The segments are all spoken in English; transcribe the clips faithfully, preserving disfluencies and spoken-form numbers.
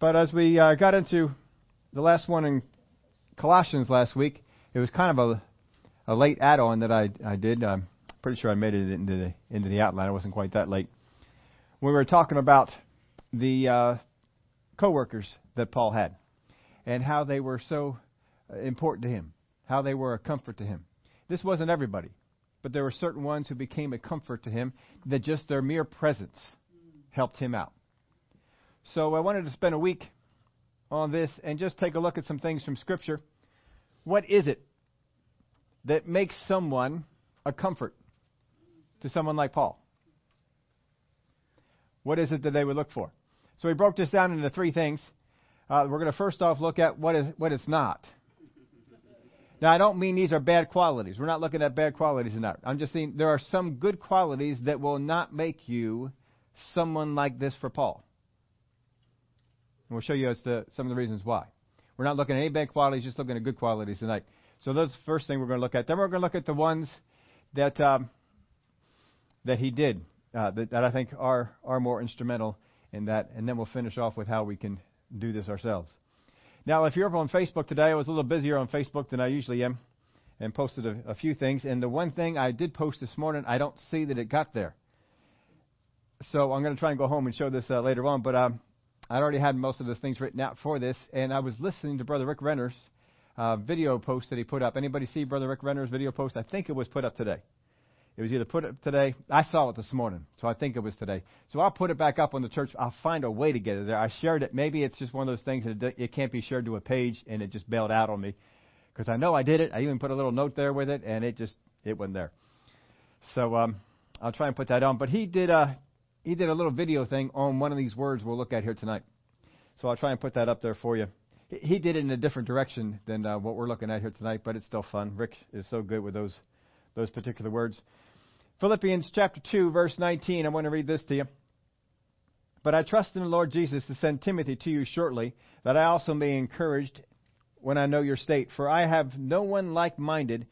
But as we uh, got into the last one in Colossians last week, it was kind of a, a late add-on that I, I did. I'm pretty sure I made it into the into the outline. I wasn't quite that late. We were talking about the uh, co-workers that Paul had and how they were so important to him, how they were a comfort to him. This wasn't everybody, but there were certain ones who became a comfort to him that just their mere presence helped him out. So I wanted to spend a week on this and just take a look at some things from Scripture. What is it that makes someone a comfort to someone like Paul? What is it that they would look for? So we broke this down into three things. Uh, we're going to first off look at what is what it's not. Now, I don't mean these are bad qualities. We're not looking at bad qualities in that. I'm just saying there are some good qualities that will not make you someone like this for Paul. And we'll show you as to some of the reasons why. We're not looking at any bad qualities, just looking at good qualities tonight. So that's the first thing we're going to look at. Then we're going to look at the ones that um, that he did, uh, that, that I think are, are more instrumental in that. And then we'll finish off with how we can do this ourselves. Now, if you're up on Facebook today, I was a little busier on Facebook than I usually am and posted a, a few things. And the one thing I did post this morning, I don't see that it got there. So I'm going to try and go home and show this uh, later on. But um, I'd already had most of the things written out for this. And I was listening to Brother Rick Renner's uh, video post that he put up. Anybody see Brother Rick Renner's video post? I think it was put up today. It was either put up today. I saw it this morning, so I think it was today. So I'll put it back up on the church. I'll find a way to get it there. I shared it. Maybe it's just one of those things that it can't be shared to a page, and it just bailed out on me because I know I did it. I even put a little note there with it, and it just it wasn't there. So um, I'll try and put that on. But he did a he did a little video thing on one of these words we'll look at here tonight. So I'll try and put that up there for you. He did it in a different direction than uh, what we're looking at here tonight, but it's still fun. Rick is so good with those those particular words. Philippians chapter two, verse nineteen, I want to read this to you. But I trust in the Lord Jesus to send Timothy to you shortly, that I also may be encouraged when I know your state. For I have no one like-minded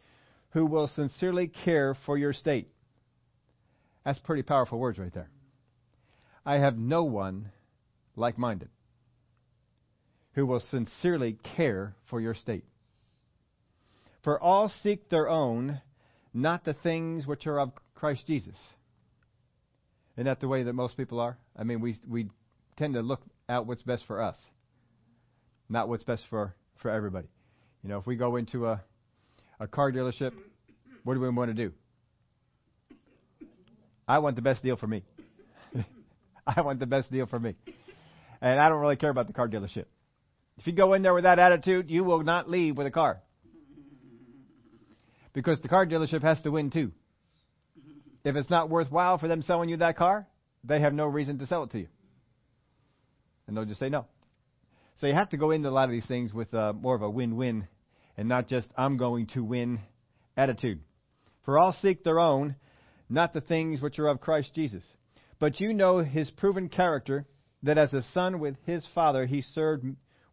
who will sincerely care for your state. That's pretty powerful words right there. I have no one like-minded who will sincerely care for your state. For all seek their own, not the things which are of Christ Jesus. Isn't that the way that most people are? I mean, we we tend to look at what's best for us, not what's best for, for everybody. You know, if we go into a, a car dealership, what do we want to do? I want the best deal for me. I want the best deal for me. And I don't really care about the car dealership. If you go in there with that attitude, you will not leave with a car. Because the car dealership has to win too. If it's not worthwhile for them selling you that car, they have no reason to sell it to you. And they'll just say no. So you have to go into a lot of these things with uh, more of a win-win and not just I'm going to win attitude. For all seek their own, not the things which are of Christ Jesus. But you know his proven character, that as a son with his father he served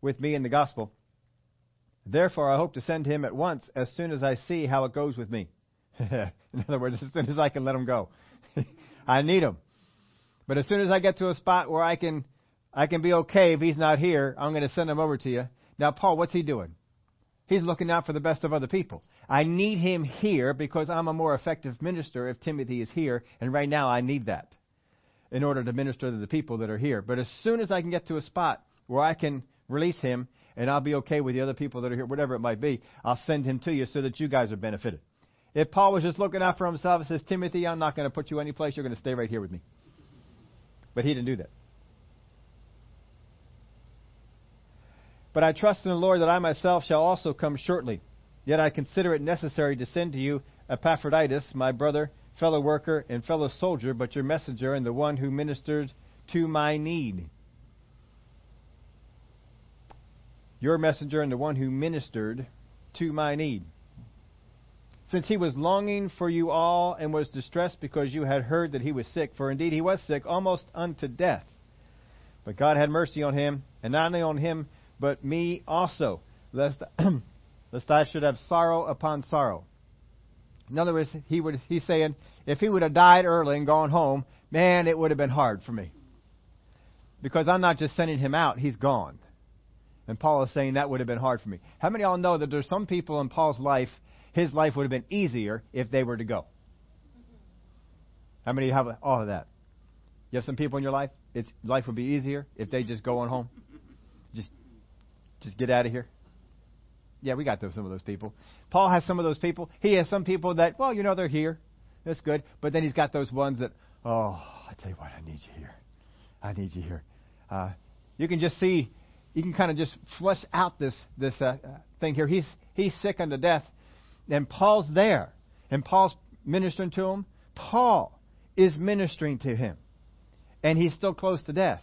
with me in the gospel. Therefore I hope to send him at once as soon as I see how it goes with me. In other words, as soon as I can let him go. I need him. But as soon as I get to a spot where I can I can be okay if he's not here, I'm going to send him over to you. Now, Paul, what's he doing? He's looking out for the best of other people. I need him here because I'm a more effective minister if Timothy is here. And right now I need that in order to minister to the people that are here. But as soon as I can get to a spot where I can release him and I'll be okay with the other people that are here, whatever it might be, I'll send him to you so that you guys are benefited. If Paul was just looking out for himself and says, Timothy, I'm not going to put you any place. You're going to stay right here with me. But he didn't do that. But I trust in the Lord that I myself shall also come shortly. Yet I consider it necessary to send to you Epaphroditus, my brother, fellow worker, and fellow soldier, but your messenger and the one who ministered to my need. Your messenger and the one who ministered to my need. Since he was longing for you all and was distressed because you had heard that he was sick, for indeed he was sick, almost unto death. But God had mercy on him, and not only on him, but me also, lest, lest I should have sorrow upon sorrow. In other words, he would, he's saying, if he would have died early and gone home, man, it would have been hard for me. because I'm not just sending him out, he's gone. And Paul is saying that would have been hard for me. How many of y'all know that there's some people in Paul's life, his life would have been easier if they were to go? How many of you have all of that? You have some people in your life, it's, life would be easier if they just go on home. Just, just get out of here. Yeah, we got those, some of those people. Paul has some of those people. He has some people that, well, you know, they're here. That's good. But then he's got those ones that, oh, I tell you what, I need you here. I need you here. Uh, you can just see, you can kind of just flesh out this this uh, thing here. He's he's sick unto death, and Paul's there, and Paul's ministering to him. Paul is ministering to him, and he's still close to death,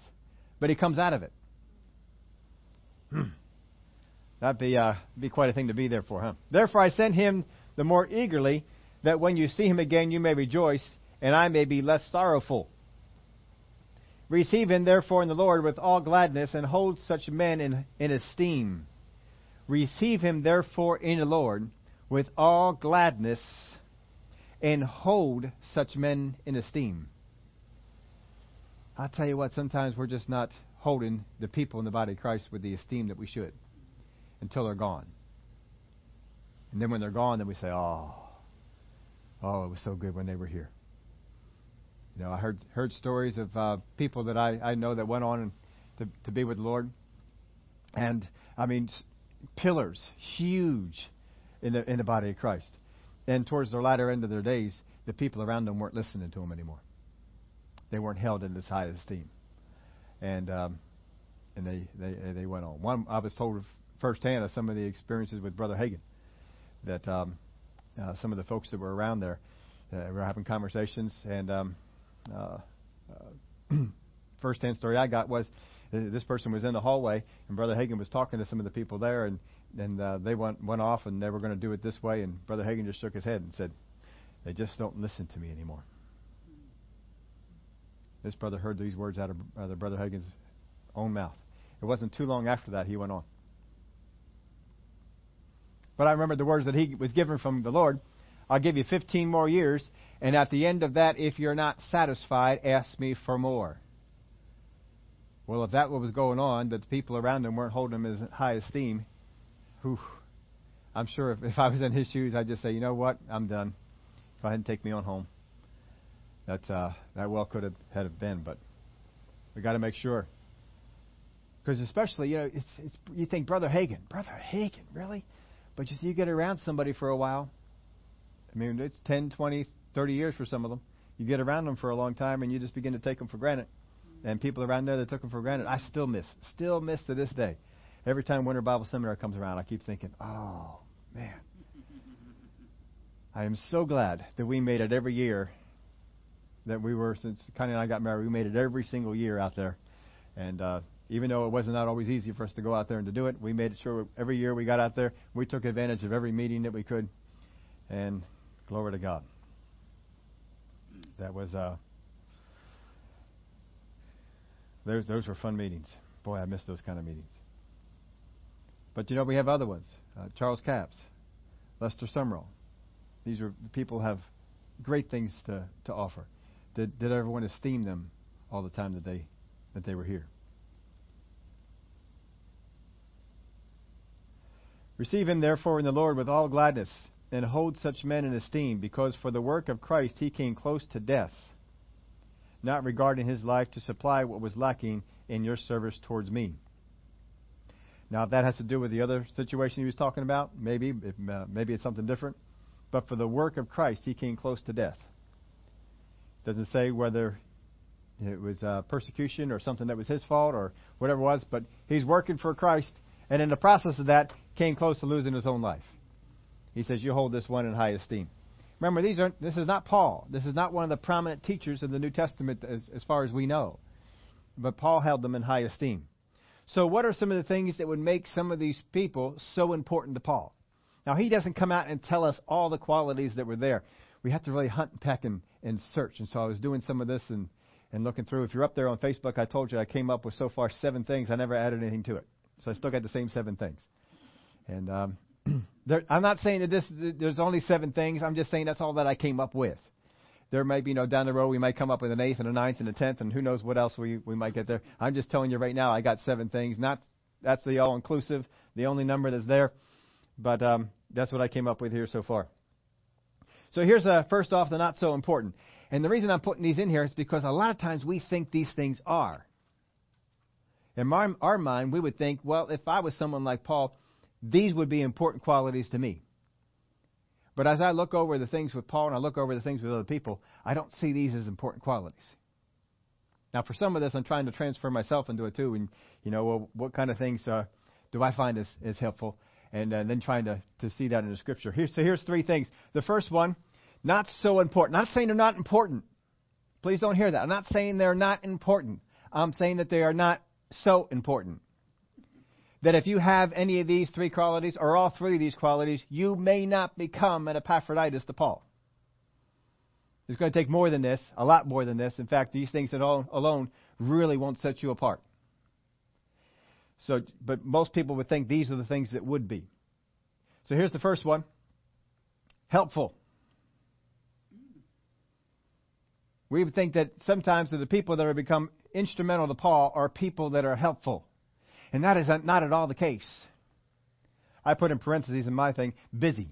but he comes out of it. Hmm. That'd be, uh, be quite a thing to be there for, huh? Therefore I sent him the more eagerly, that when you see him again you may rejoice, and I may be less sorrowful. Receive him therefore in the Lord with all gladness, and hold such men in, in esteem. Receive him therefore in the Lord with all gladness, and hold such men in esteem. I'll tell you what, sometimes we're just not holding the people in the body of Christ with the esteem that we should, until they're gone. And then when they're gone, then we say, oh, oh, it was so good when they were here. You know, I heard heard stories of uh, people that I, I know that went on to, to be with the Lord. And, I mean, pillars, huge in the, in the body of Christ. And towards the latter end of their days, the people around them weren't listening to them anymore. They weren't held in this high esteem. And um, and they, they, they went on. One, I was told of firsthand of some of the experiences with Brother Hagin, that um, uh, some of the folks that were around there uh, were having conversations, and um, uh, uh, firsthand story I got was uh, this person was in the hallway, and Brother Hagin was talking to some of the people there, and and uh, they went went off, and they were going to do it this way, and Brother Hagin just shook his head and said, "They just don't listen to me anymore." This brother heard these words out of uh, the Brother Hagin's own mouth. It wasn't too long after that he went on. But I remember the words that he was given from the Lord. I'll give you fifteen more years, and at the end of that, if you're not satisfied, ask me for more. Well, if that was going on, that the people around him weren't holding him in high esteem, whew, I'm sure if, if I was in his shoes, I'd just say, you know what, I'm done. Go ahead and take me on home. That, uh, that well could have, have been, but we got to make sure. Because especially, you know, it's, it's, you think, Brother Hagin, Brother Hagin, really? But you see, you get around somebody for a while. I mean, it's ten, twenty, thirty years for some of them. You get around them for a long time, and you just begin to take them for granted. And people around there that took them for granted, I still miss. Still miss to this day. Every time Winter Bible Seminar comes around, I keep thinking, oh, man. I am so glad that we made it every year that we were, since Connie and I got married, we made it every single year out there. And, uh, even though it wasn't not always easy for us to go out there and to do it, we made sure every year we got out there, we took advantage of every meeting that we could. And glory to God. That was, uh, those, those were fun meetings. Boy, I miss those kind of meetings. But, you know, we have other ones. Uh, Charles Capps, Lester Sumrall. These are people have great things to, to offer. Did, did everyone esteem them all the time that they that they were here? Receive him, therefore, in the Lord with all gladness, and hold such men in esteem, because for the work of Christ he came close to death, not regarding his life to supply what was lacking in your service towards me. Now, if that has to do with the other situation he was talking about, maybe, if, uh, maybe it's something different. But for the work of Christ he came close to death. It doesn't say whether it was uh, persecution or something that was his fault or whatever it was, but he's working for Christ, and in the process of that, came close to losing his own life. He says, you hold this one in high esteem. Remember, these are this is not Paul. This is not one of the prominent teachers of the New Testament as, as far as we know. But Paul held them in high esteem. So what are some of the things that would make some of these people so important to Paul? Now, he doesn't come out and tell us all the qualities that were there. We have to really hunt and peck and, and search. And so I was doing some of this and, and looking through. If you're up there on Facebook, I told you I came up with so far seven things. I never added anything to it. So I still got the same seven things. And um, there, I'm not saying that this, there's only seven things. I'm just saying that's all that I came up with. there may be, you know, down the road we may come up with an eighth and a ninth and a tenth, and who knows what else we, we might get there. I'm just telling you right now, I got seven things. Not that's the all-inclusive, the only number that's there, but um, that's what I came up with here so far. So here's a, first off, the not so important. And the reason I'm putting these in here is because a lot of times we think these things are. In my, our mind, we would think, well, if I was someone like Paul, these would be important qualities to me. But as I look over the things with Paul and I look over the things with other people, I don't see these as important qualities. Now, for some of this, I'm trying to transfer myself into it too. And, you know, well, what kind of things uh, do I find is, is helpful? And uh, then trying to, to see that in the Scripture. Here, so here's three things. The first one, not so important. Not saying they're not important. Please don't hear that. I'm not saying they're not important. I'm saying that they are not so important. That if you have any of these three qualities, or all three of these qualities, you may not become an Epaphroditus to Paul. It's going to take more than this, a lot more than this. In fact, these things alone really won't set you apart. So, but most people would think these are the things that would be. So here's the first one. Helpful. We would think that sometimes that the people that have become instrumental to Paul are people that are helpful. And that is not at all the case. I put in parentheses in my thing, busy.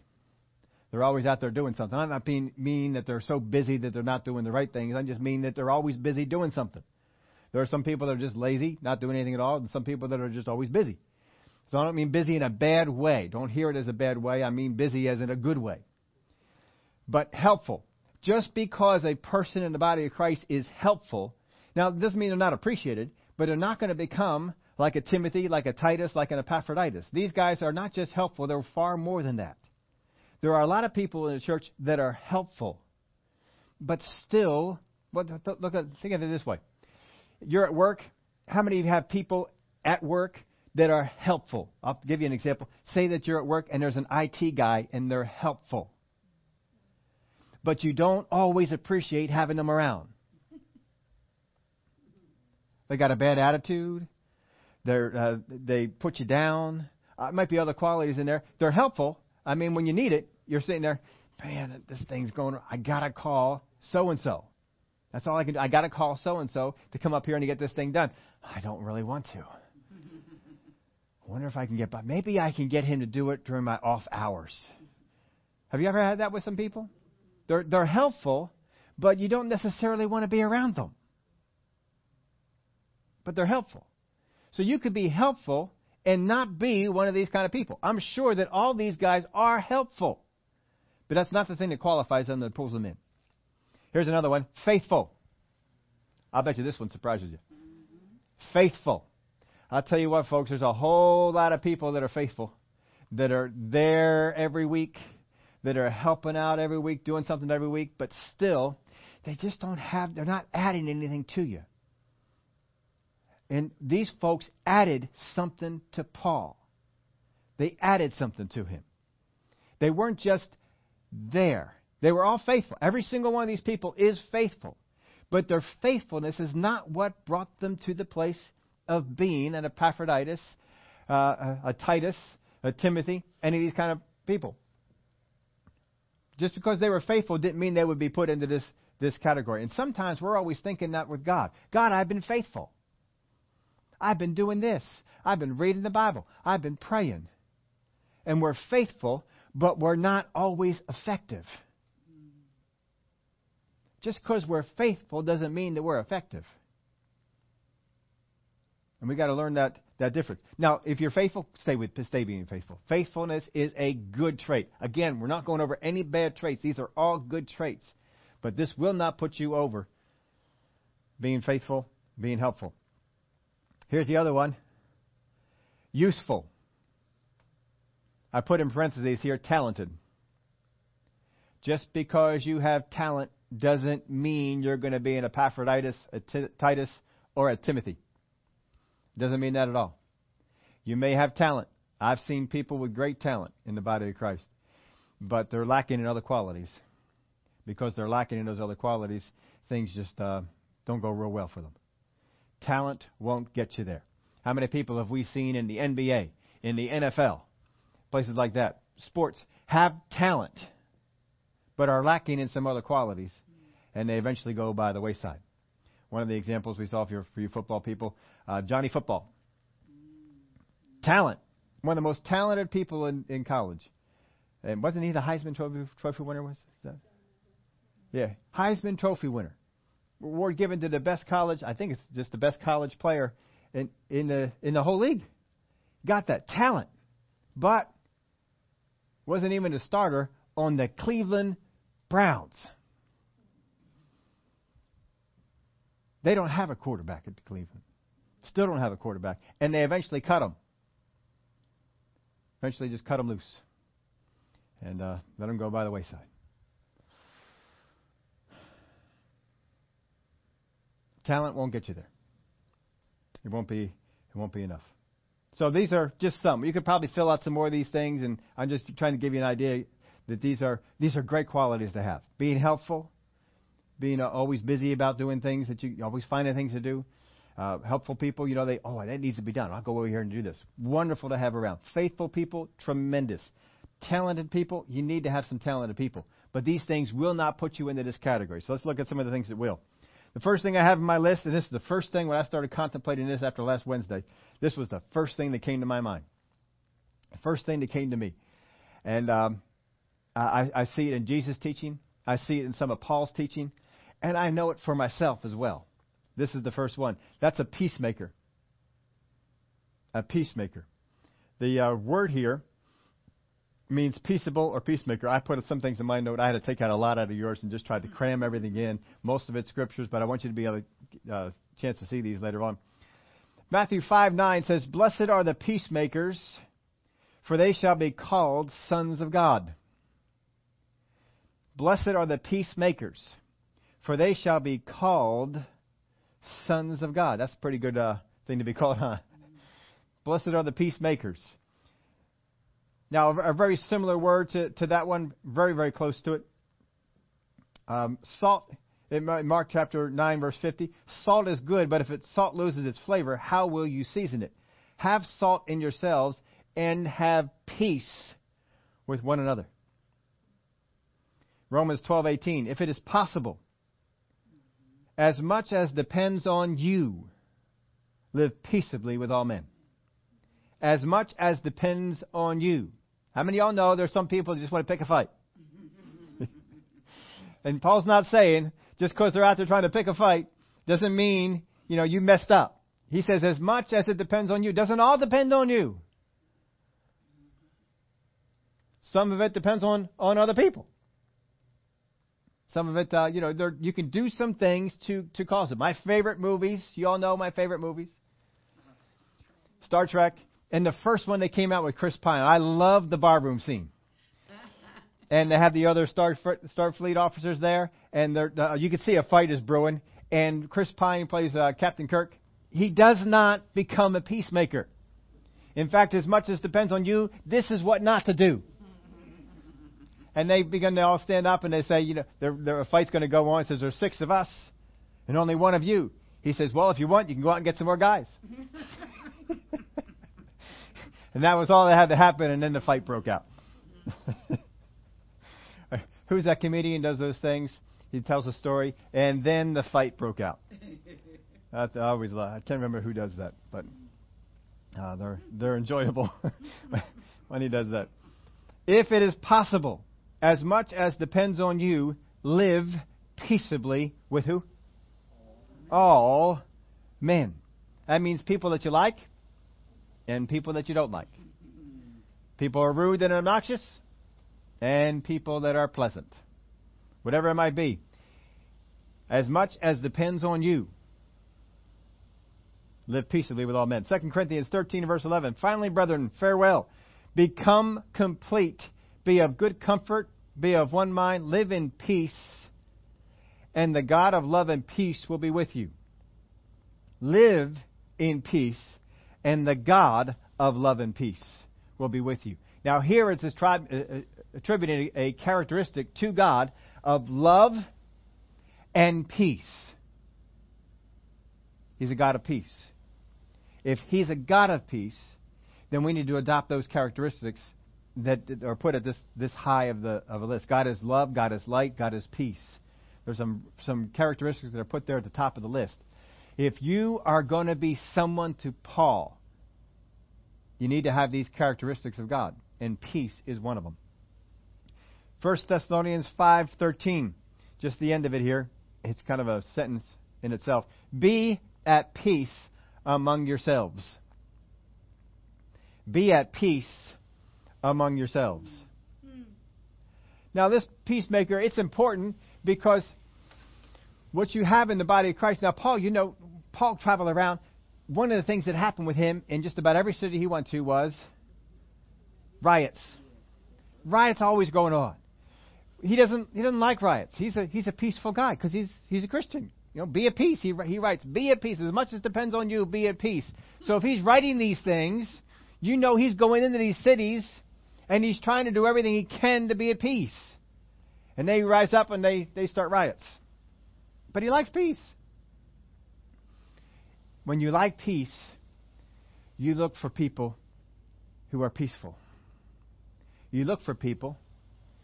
They're always out there doing something. I'm not being mean that they're so busy that they're not doing the right things. I just mean that they're always busy doing something. There are some people that are just lazy, not doing anything at all, and some people that are just always busy. So I don't mean busy in a bad way. Don't hear it as a bad way. I mean busy as in a good way. But helpful. Just because a person in the body of Christ is helpful, now it doesn't mean they're not appreciated, but they're not going to become like a Timothy, like a Titus, like an Epaphroditus. These guys are not just helpful, they're far more than that. There are a lot of people in the church that are helpful, but still, look at, think of it this way. You're at work. How many of you have people at work that are helpful? I'll give you an example. Say that you're at work and there's an I T guy and they're helpful. But you don't always appreciate having them around. They got a bad attitude. They're, uh, they put you down. Uh, it might be other qualities in there. They're helpful. I mean, when you need it, you're sitting there, man, this thing's going on. I got to call so-and-so. That's all I can do. I got to call so-and-so to come up here and to get this thing done. I don't really want to. I wonder if I can get by. Maybe I can get him to do it during my off hours. Have you ever had that with some people? They're, they're helpful, but you don't necessarily want to be around them. But they're helpful. So you could be helpful and not be one of these kind of people. I'm sure that all these guys are helpful. But that's not the thing that qualifies them, that pulls them in. Here's another one. Faithful. I'll bet you this one surprises you. Faithful. I'll tell you what, folks. There's a whole lot of people that are faithful, that are there every week, that are helping out every week, doing something every week. But still, they just don't have, they're not adding anything to you. And these folks added something to Paul. They added something to him. They weren't just there. They were all faithful. Every single one of these people is faithful. But their faithfulness is not what brought them to the place of being an Epaphroditus, uh, a, a Titus, a Timothy, any of these kind of people. Just because they were faithful didn't mean they would be put into this, this category. And sometimes we're always thinking that with God. God, I've been faithful. I've been doing this. I've been reading the Bible. I've been praying. And we're faithful, but we're not always effective. Just because we're faithful doesn't mean that we're effective. And we've got to learn that, that difference. Now, if you're faithful, stay with stay being faithful. Faithfulness is a good trait. Again, we're not going over any bad traits. These are all good traits. But this will not put you over being faithful, being helpful. Here's the other one. Useful. I put in parentheses here, talented. Just because you have talent doesn't mean you're going to be an Epaphroditus, a T- Titus, or a Timothy. Doesn't mean that at all. You may have talent. I've seen people with great talent in the body of Christ, but they're lacking in other qualities. Because they're lacking in those other qualities, things just uh, don't go real well for them. Talent won't get you there. How many people have we seen in the N B A, in the N F L, places like that, sports, have talent, but are lacking in some other qualities, and they eventually go by the wayside. One of the examples we saw for, your, for you football people, uh, Johnny Football. Talent. One of the most talented people in, in college. And wasn't he the Heisman Trophy, trophy winner? Was that? Yeah, Heisman Trophy winner. Award given to the best college, I think it's just the best college player in, in the in the whole league. Got that talent. But wasn't even a starter on the Cleveland Browns. They don't have a quarterback at Cleveland. Still don't have a quarterback. And they eventually cut him. Eventually just cut him loose. And uh, let him go by the wayside. Talent won't get you there. It won't be, it won't be enough. So these are just some. You could probably fill out some more of these things, and I'm just trying to give you an idea that these are these are great qualities to have. Being helpful, being always busy about doing things that you, you always finding things to do. Uh, helpful people, you know, they, oh, that needs to be done. I'll go over here and do this. Wonderful to have around. Faithful people, tremendous. Talented people, you need to have some talented people. But these things will not put you into this category. So let's look at some of the things that will. The first thing I have in my list, and this is the first thing when I started contemplating this after last Wednesday, this was the first thing that came to my mind. The first thing that came to me. And um, I, I see it in Jesus' teaching. I see it in some of Paul's teaching. And I know it for myself as well. This is the first one. That's a peacemaker. A peacemaker. The uh, word here means peaceable or peacemaker. I put some things in my note. I had to take out a lot out of yours and just tried to cram everything in. Most of it's scriptures, but I want you to be able to uh, chance to see these later on. Matthew five nine says, "Blessed are the peacemakers, for they shall be called sons of God." Blessed are the peacemakers, for they shall be called sons of God. That's a pretty good uh, thing to be called, huh? Blessed are the peacemakers. Now, a very similar word to, to that one, very, very close to it. Um, salt, in Mark chapter nine, verse fifty, salt is good, but if it, salt loses its flavor, how will you season it? Have salt in yourselves and have peace with one another. Romans twelve eighteen, if it is possible, as much as depends on you, live peaceably with all men. As much as depends on you. How many of y'all know there's some people who just want to pick a fight? And Paul's not saying just because they're out there trying to pick a fight doesn't mean, you know, you messed up. He says as much as it depends on you. Doesn't all depend on you. Some of it depends on, on other people. Some of it, uh, you know, there, you can do some things to, to cause it. My favorite movies, you all know my favorite movies. Star Trek. And the first one they came out with Chris Pine. I love the barroom scene. And they have the other Star Starfleet officers there. And uh, you can see a fight is brewing. And Chris Pine plays uh, Captain Kirk. He does not become a peacemaker. In fact, as much as depends on you, this is what not to do. And they begin to all stand up and they say, you know, there, there, a fight's going to go on. He says, there's six of us and only one of you. He says, well, if you want, you can go out and get some more guys. And that was all that had to happen, and then the fight broke out. Who's that comedian does those things? He tells a story, and then the fight broke out. I always lie. I can't remember who does that, but uh, they're they're enjoyable when he does that. If it is possible, as much as depends on you, live peaceably with who? All men. That means people that you like and people that you don't like. People are rude and obnoxious and people that are pleasant. Whatever it might be. As much as depends on you, live peaceably with all men. Second Corinthians thirteen, verse eleven. Finally, brethren, farewell. Become complete. Be of good comfort. Be of one mind. Live in peace. And the God of love and peace will be with you. Live in peace, and the God of love and peace will be with you. Now here it's attributing a characteristic to God of love and peace. He's a God of peace. If He's a God of peace, then we need to adopt those characteristics that are put at this, this high of the of a list. God is love, God is light, God is peace. There's some, some characteristics that are put there at the top of the list. If you are going to be someone to Paul, you need to have these characteristics of God, and peace is one of them. First Thessalonians five thirteen, just the end of it here. It's kind of a sentence in itself. Be at peace among yourselves. Be at peace among yourselves. Now, this peacemaker, it's important because what you have in the body of Christ. Now, Paul, you know, Paul traveled around. One of the things that happened with him in just about every city he went to was riots. Riots always going on. He doesn't he doesn't like riots. He's a he's a peaceful guy because he's he's a Christian. You know, be at peace. He he writes, be at peace. As much as depends on you, be at peace. So if he's writing these things, you know he's going into these cities and he's trying to do everything he can to be at peace. And they rise up and they, they start riots. But he likes peace. When you like peace, you look for people who are peaceful. You look for people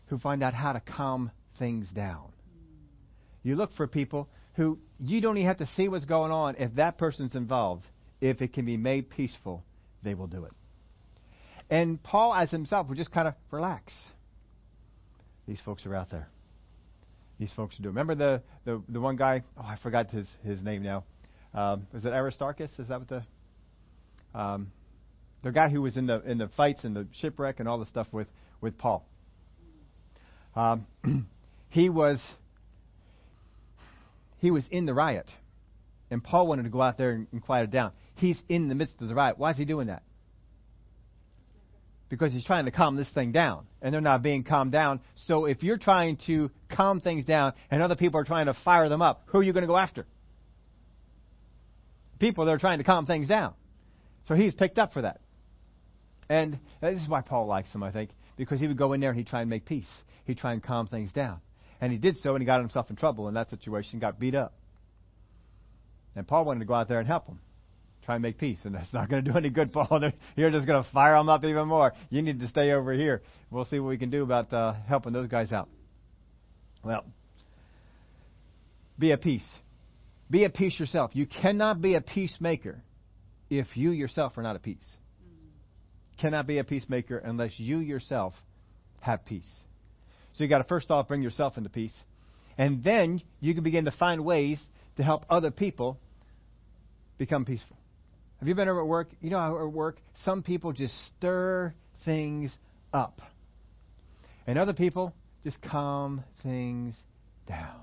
who find out how to calm things down. You look for people who you don't even have to see what's going on. If that person's involved, if it can be made peaceful, they will do it. And Paul, as himself, would just kind of relax. These folks are out there. These folks are doing. Remember the, the, the one guy? Oh, I forgot his, his name now. Um, was it Aristarchus? Is that what the um, the guy who was in the in the fights and the shipwreck and all the stuff with with Paul? Um, he was he was in the riot, and Paul wanted to go out there and, and quiet it down. He's in the midst of the riot. Why is he doing that? Because he's trying to calm this thing down, and they're not being calmed down. So if you're trying to calm things down and other people are trying to fire them up, who are you going to go after? People that are trying to calm things down. So he's picked up for that. And this is why Paul likes him, I think, because he would go in there and he'd try and make peace. He'd try and calm things down. And he did so, and he got himself in trouble in that situation, got beat up. And Paul wanted to go out there and help him. Try and make peace, and that's not going to do any good, Paul. You're just going to fire them up even more. You need to stay over here. We'll see what we can do about uh, helping those guys out. Well, be at peace. Be at peace yourself. You cannot be a peacemaker if you yourself are not at peace. Cannot be a peacemaker unless you yourself have peace. So you got to first off bring yourself into peace, and then you can begin to find ways to help other people become peaceful. Have you been over at work? You know how at work, some people just stir things up. And other people just calm things down.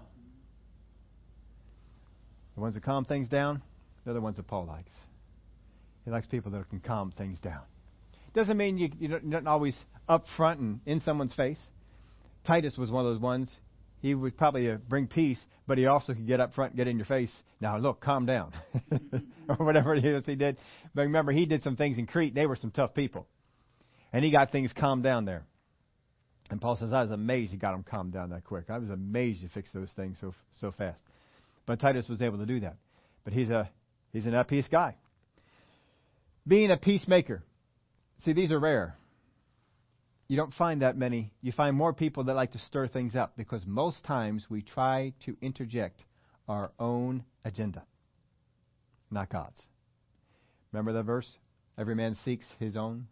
The ones that calm things down, they're the ones that Paul likes. He likes people that can calm things down. Doesn't mean you, you're not always up front and in someone's face. Titus was one of those ones. He would probably uh, bring peace, but he also could get up front and get in your face. Now, look, calm down. Or whatever it is he did. But remember, he did some things in Crete. They were some tough people. And he got things calmed down there. And Paul says, I was amazed he got them calmed down that quick. I was amazed you fixed those things so so fast. But Titus was able to do that. But he's a he's an at peace guy. Being a peacemaker. See, these are rare. You don't find that many. You find more people that like to stir things up because most times we try to interject our own agenda, not God's. Remember the verse? Every man seeks his own.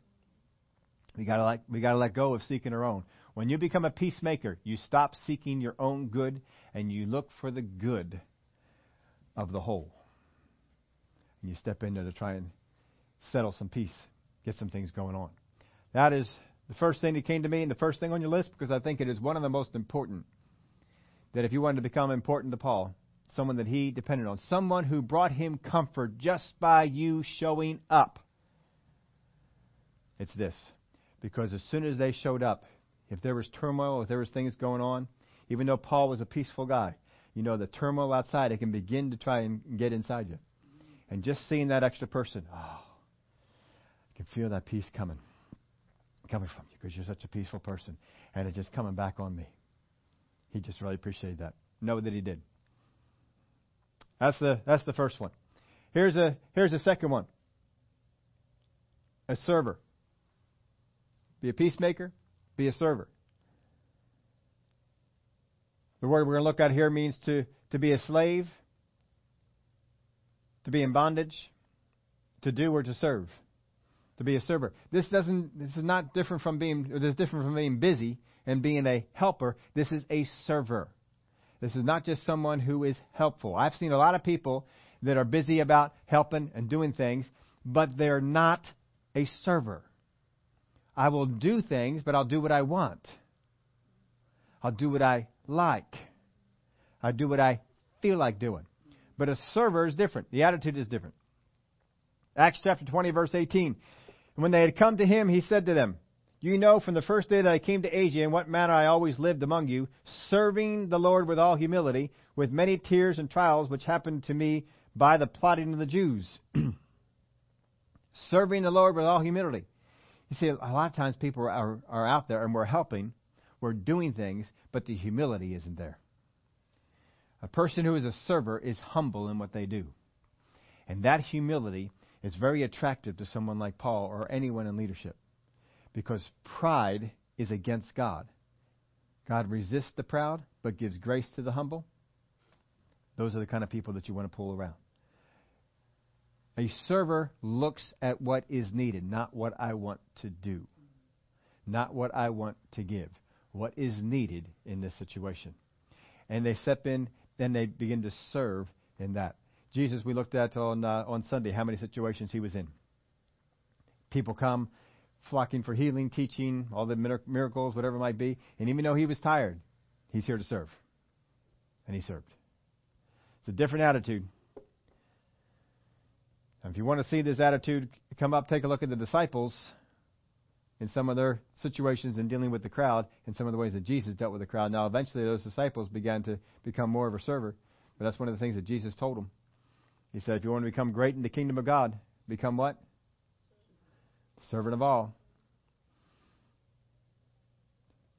We gotta like we gotta let go of seeking our own. When you become a peacemaker, you stop seeking your own good and you look for the good of the whole. And you step in there to try and settle some peace, get some things going on. That is the first thing that came to me and the first thing on your list, because I think it is one of the most important, that if you wanted to become important to Paul, someone that he depended on, someone who brought him comfort just by you showing up, it's this. Because as soon as they showed up, if there was turmoil, if there was things going on, even though Paul was a peaceful guy, you know, the turmoil outside, it can begin to try and get inside you. And just seeing that extra person, oh, I can feel that peace coming. coming from you because you're such a peaceful person, and it's just coming back on me. He just really appreciated that. Know that he did. That's the that's the first one. Here's a here's a second one. A server. Be a peacemaker, be a server. The word we're going to look at here means to, to be a slave, to be in bondage, to do or to serve, to be a server. This doesn't. This is not different from being. This is different from being busy and being a helper. This is a server. This is not just someone who is helpful. I've seen a lot of people that are busy about helping and doing things, but they're not a server. I will do things, but I'll do what I want. I'll do what I like. I'll do what I feel like doing. But a server is different. The attitude is different. Acts chapter twenty, verse eighteen. And when they had come to him, he said to them, "You know from the first day that I came to Asia in what manner I always lived among you, serving the Lord with all humility, with many tears and trials which happened to me by the plotting of the Jews." Serving the Lord with all humility. You see, a lot of times people are, are out there and we're helping, we're doing things, but the humility isn't there. A person who is a server is humble in what they do. And that humility is very attractive to someone like Paul or anyone in leadership. Because pride is against God. God resists the proud, but gives grace to the humble. Those are the kind of people that you want to pull around. A server looks at what is needed, not what I want to do, not what I want to give, what is needed in this situation. And they step in, then they begin to serve in that. Jesus, we looked at on uh, on Sunday, how many situations he was in. People come, flocking for healing, teaching, all the miracles, whatever it might be. And even though he was tired, he's here to serve. And he served. It's a different attitude. Now, if you want to see this attitude come up, take a look at the disciples in some of their situations in dealing with the crowd and some of the ways that Jesus dealt with the crowd. Now, eventually those disciples began to become more of a server. But that's one of the things that Jesus told them. He said, if you want to become great in the kingdom of God, become what? Servant of all.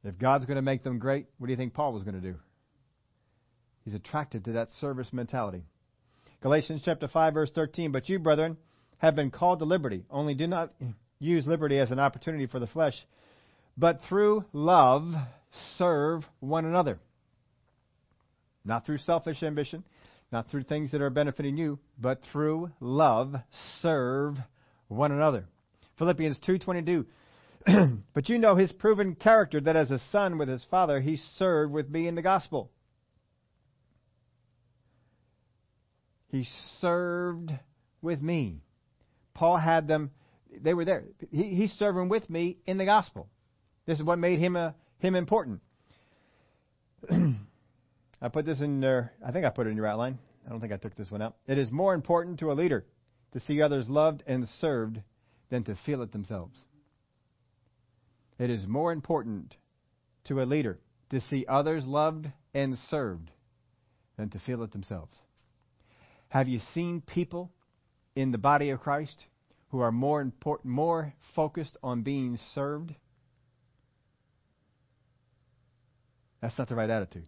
If God's going to make them great, what do you think Paul was going to do? He's attracted to that service mentality. Galatians chapter five, verse thirteen. But you, brethren, have been called to liberty. Only do not use liberty as an opportunity for the flesh, but through love serve one another. Not through selfish ambition, not through things that are benefiting you, but through love serve one another. Philippians two twenty-two, but you know his proven character, that as a son with his father, he served with me in the gospel. He served with me. Paul had them, they were there. He, he's serving with me in the gospel. This is what made him a, him important. I put this in there. I think I put it in your outline. I don't think I took this one out. It is more important to a leader to see others loved and served than to feel it themselves. It is more important to a leader to see others loved and served than to feel it themselves. Have you seen people in the body of Christ who are more important, more focused on being served? That's not the right attitude.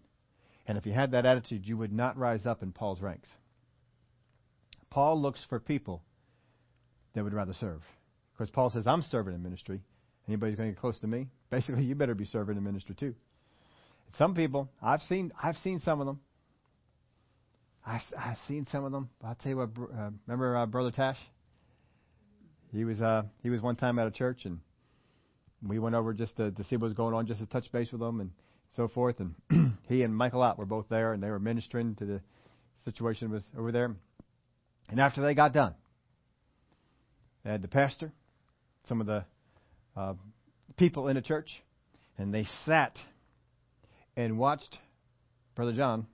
And if you had that attitude, you would not rise up in Paul's ranks. Paul looks for people that would rather serve. Because Paul says, I'm serving in ministry. Anybody's going to get close to me? Basically, you better be serving in ministry too. Some people, I've seen I've seen some of them. I've, I've seen some of them. I'll tell you what, uh, remember uh, Brother Tash? He was uh, he was one time at a church, and we went over just to, to see what was going on, just to touch base with them and so forth. And he and Michael Ott were both there, and they were ministering to the situation that was over there. And after they got done, they had the pastor, some of the uh, people in the church, and they sat and watched Brother John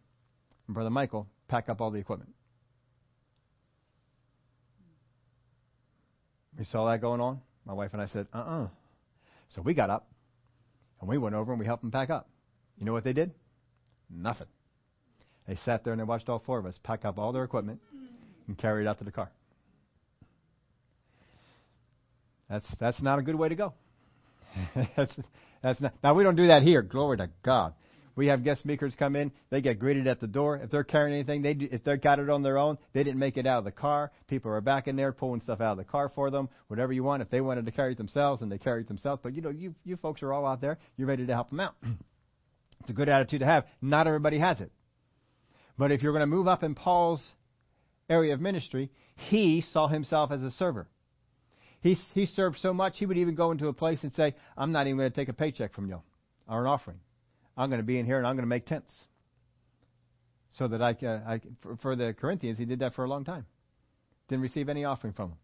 and Brother Michael pack up all the equipment. We saw that going on. My wife and I said, uh-uh. So we got up, and we went over, and we helped them pack up. You know what they did? Nothing. They sat there, and they watched all four of us pack up all their equipment and carry it out to the car. That's that's not a good way to go. that's that's not. Now, we don't do that here. Glory to God. We have guest speakers come in. They get greeted at the door. If they're carrying anything, they do, if they've got it on their own, they didn't make it out of the car. People are back in there pulling stuff out of the car for them, whatever you want. If they wanted to carry it themselves, and they carry it themselves. But, you know, you, you folks are all out there. You're ready to help them out. It's a good attitude to have. Not everybody has it. But if you're going to move up in Paul's area of ministry, he saw himself as a server. He, he served so much, he would even go into a place and say, I'm not even going to take a paycheck from you or an offering. I'm going to be in here and I'm going to make tents. So that I, uh, I for, for the Corinthians, he did that for a long time. Didn't receive any offering from them.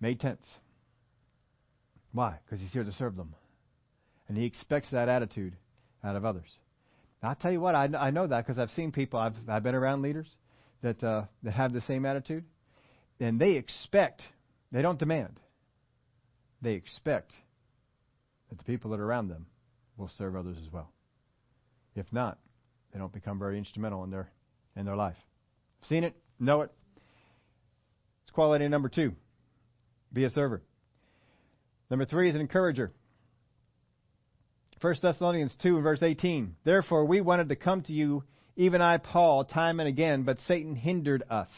Made tents. Why? Because he's here to serve them. And he expects that attitude out of others. Now, I'll tell you what, I, I know that because I've seen people, I've, I've been around leaders that, uh, that have the same attitude. And they expect, they don't demand. They expect that the people that are around them will serve others as well. If not, they don't become very instrumental in their in their life. Seen it, know it. It's quality number two. Be a server. Number three is an encourager. First Thessalonians two and verse eighteen. Therefore we wanted to come to you, even I, Paul, time and again, but Satan hindered us.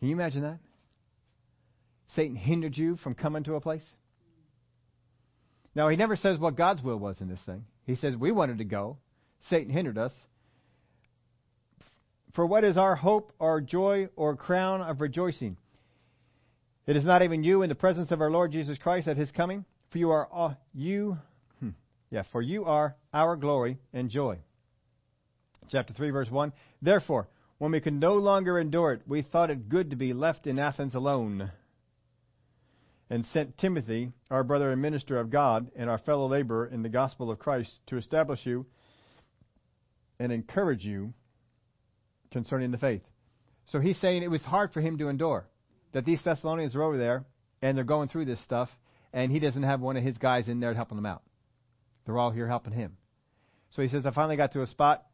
Can you imagine that? Satan hindered you from coming to a place? Now, he never says what God's will was in this thing. He says we wanted to go. Satan hindered us. For what is our hope, our joy, or crown of rejoicing? It is not even you in the presence of our Lord Jesus Christ at his coming. For you are uh, you, hmm, yeah, for you are our glory and joy. Chapter three, verse one. Therefore, when we could no longer endure it, we thought it good to be left in Athens alone, and sent Timothy, our brother and minister of God, and our fellow laborer in the gospel of Christ, to establish you and encourage you concerning the faith. So he's saying it was hard for him to endure that these Thessalonians are over there and they're going through this stuff, and he doesn't have one of his guys in there helping them out. They're all here helping him. So he says, I finally got to a spot.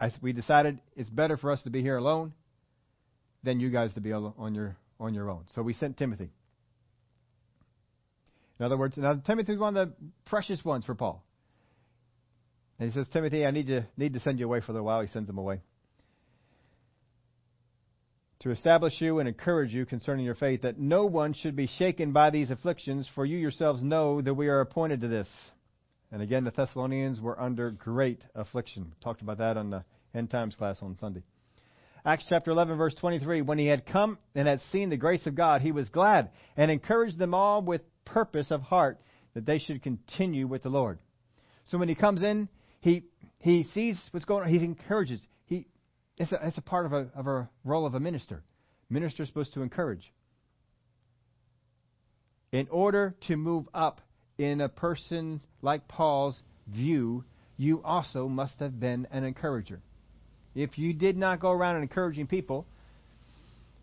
I, we decided it's better for us to be here alone than you guys to be on your on your own. So we sent Timothy. In other words, now Timothy is one of the precious ones for Paul. And he says, Timothy, I need to, need to send you away for a little while. He sends him away. To establish you and encourage you concerning your faith, that no one should be shaken by these afflictions, for you yourselves know that we are appointed to this. And again, the Thessalonians were under great affliction. We talked about that on the End Times class on Sunday. Acts chapter eleven, verse twenty-three, when he had come and had seen the grace of God, he was glad and encouraged them all with purpose of heart that they should continue with the Lord. So when he comes in, He he sees what's going on. He encourages. He it's a, it's a part of a of a role of a minister. Minister is supposed to encourage. In order to move up in a person like Paul's view, you also must have been an encourager. If you did not go around and encouraging people,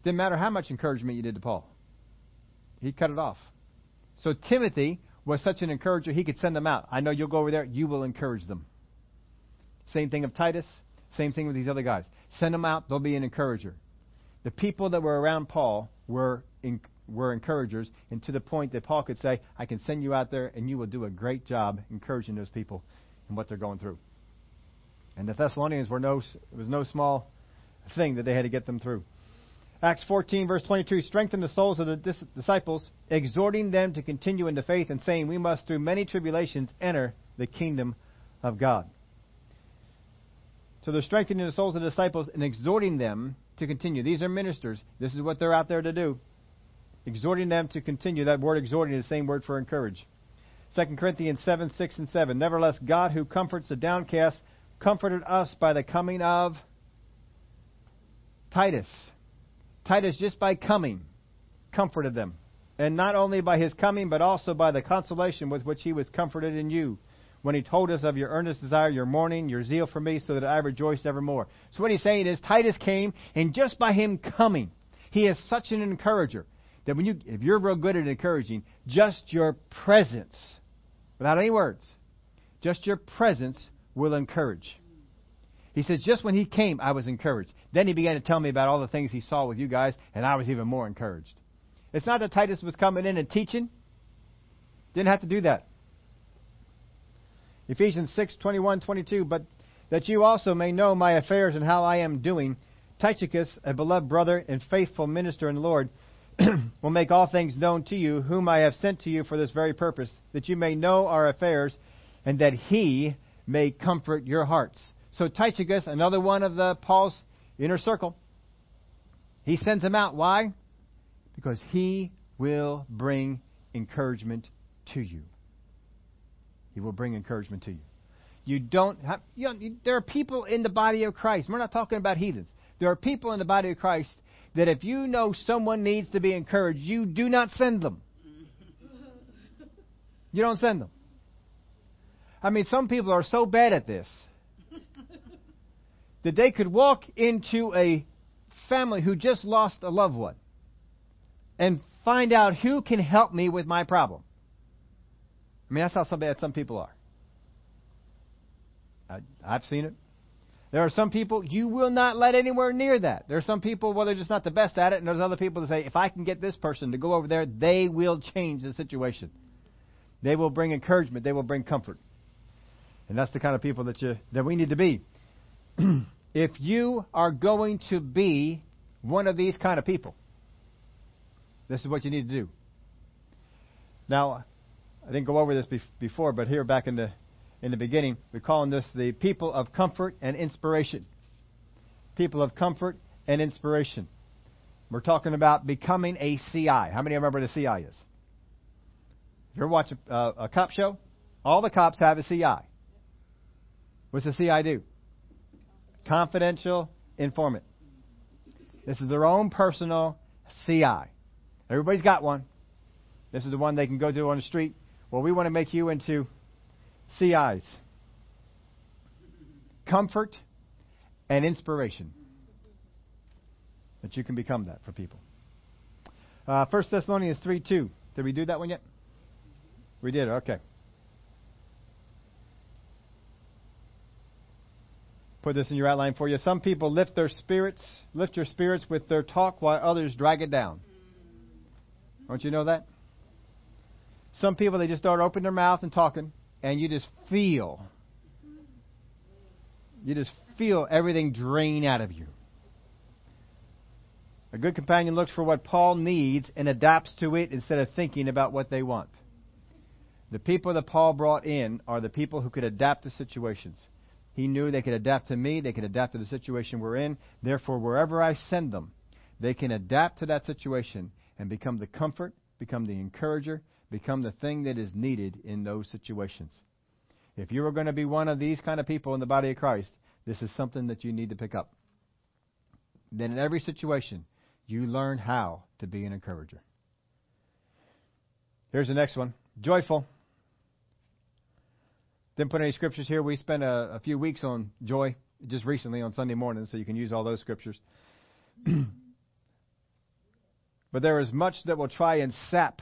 didn't matter how much encouragement you did to Paul, he cut it off. So Timothy was such an encourager, he could send them out. I know you'll go over there. You will encourage them. Same thing of Titus. Same thing with these other guys. Send them out. They'll be an encourager. The people that were around Paul were in, were encouragers, and to the point that Paul could say, I can send you out there, and you will do a great job encouraging those people in what they're going through. And the Thessalonians were no, it was no small thing that they had to get them through. Acts fourteen, verse twenty-two, strengthen the souls of the dis- disciples, exhorting them to continue in the faith, and saying, we must through many tribulations enter the kingdom of God. So they're strengthening the souls of the disciples and exhorting them to continue. These are ministers. This is what they're out there to do. Exhorting them to continue. That word exhorting is the same word for encourage. Second Corinthians seven, six and seven. Nevertheless, God who comforts the downcast comforted us by the coming of Titus. Titus, just by coming, comforted them. And not only by his coming, but also by the consolation with which he was comforted in you, when he told us of your earnest desire, your mourning, your zeal for me, so that I rejoiced evermore. So what he's saying is Titus came, and just by him coming, he is such an encourager that when you, if you're real good at encouraging, just your presence, without any words, just your presence will encourage. He says, just when he came, I was encouraged. Then he began to tell me about all the things he saw with you guys, and I was even more encouraged. It's not that Titus was coming in and teaching. Didn't have to do that. Ephesians six, twenty-one, twenty-two, but that you also may know my affairs and how I am doing. Tychicus, a beloved brother and faithful minister in the Lord, will make all things known to you, whom I have sent to you for this very purpose, that you may know our affairs and that he may comfort your hearts. So Tychicus, another one of the Paul's inner circle, he sends him out. Why? Because he will bring encouragement to you. He will bring encouragement to you. You don't have, you know, there are people in the body of Christ. We're not talking about heathens. There are people in the body of Christ that if you know someone needs to be encouraged, you do not send them. You don't send them. I mean, some people are so bad at this that they could walk into a family who just lost a loved one and find out who can help me with my problem. I mean, that's how so bad some people are. I, I've seen it. There are some people you will not let anywhere near that. There are some people, well, they're just not the best at it. And there's other people that say, if I can get this person to go over there, they will change the situation. They will bring encouragement. They will bring comfort. And that's the kind of people that you that we need to be. If you are going to be one of these kind of people, this is what you need to do. Now, I didn't go over this before, but here back in the in the beginning, we're calling this the people of comfort and inspiration. People of comfort and inspiration. We're talking about becoming a C I. How many remember what a C I is? If you ever watch a, uh, a cop show, all the cops have a C I. What's a C I do? Confidential informant. This is their own personal C I. Everybody's got one. This is the one they can go to on the street. Well, we want to make you into C Is. Comfort and inspiration. That you can become that for people. Uh, First Thessalonians three two. Did we do that one yet? We did, okay. Put this in your outline for you. Some people lift their spirits, lift your spirits with their talk while others drag it down. Don't you know that? Some people, they just start opening their mouth and talking, and you just feel. You just feel everything drain out of you. A good companion looks for what Paul needs and adapts to it instead of thinking about what they want. The people that Paul brought in are the people who could adapt to situations. He knew they could adapt to me. They could adapt to the situation we're in. Therefore, wherever I send them, they can adapt to that situation and become the comfort, become the encourager, become the thing that is needed in those situations. If you are going to be one of these kind of people in the body of Christ, this is something that you need to pick up. Then in every situation, you learn how to be an encourager. Here's the next one. Joyful. Didn't put any scriptures here. We spent a, a few weeks on joy just recently on Sunday morning, so you can use all those scriptures. But there is much that will try and sap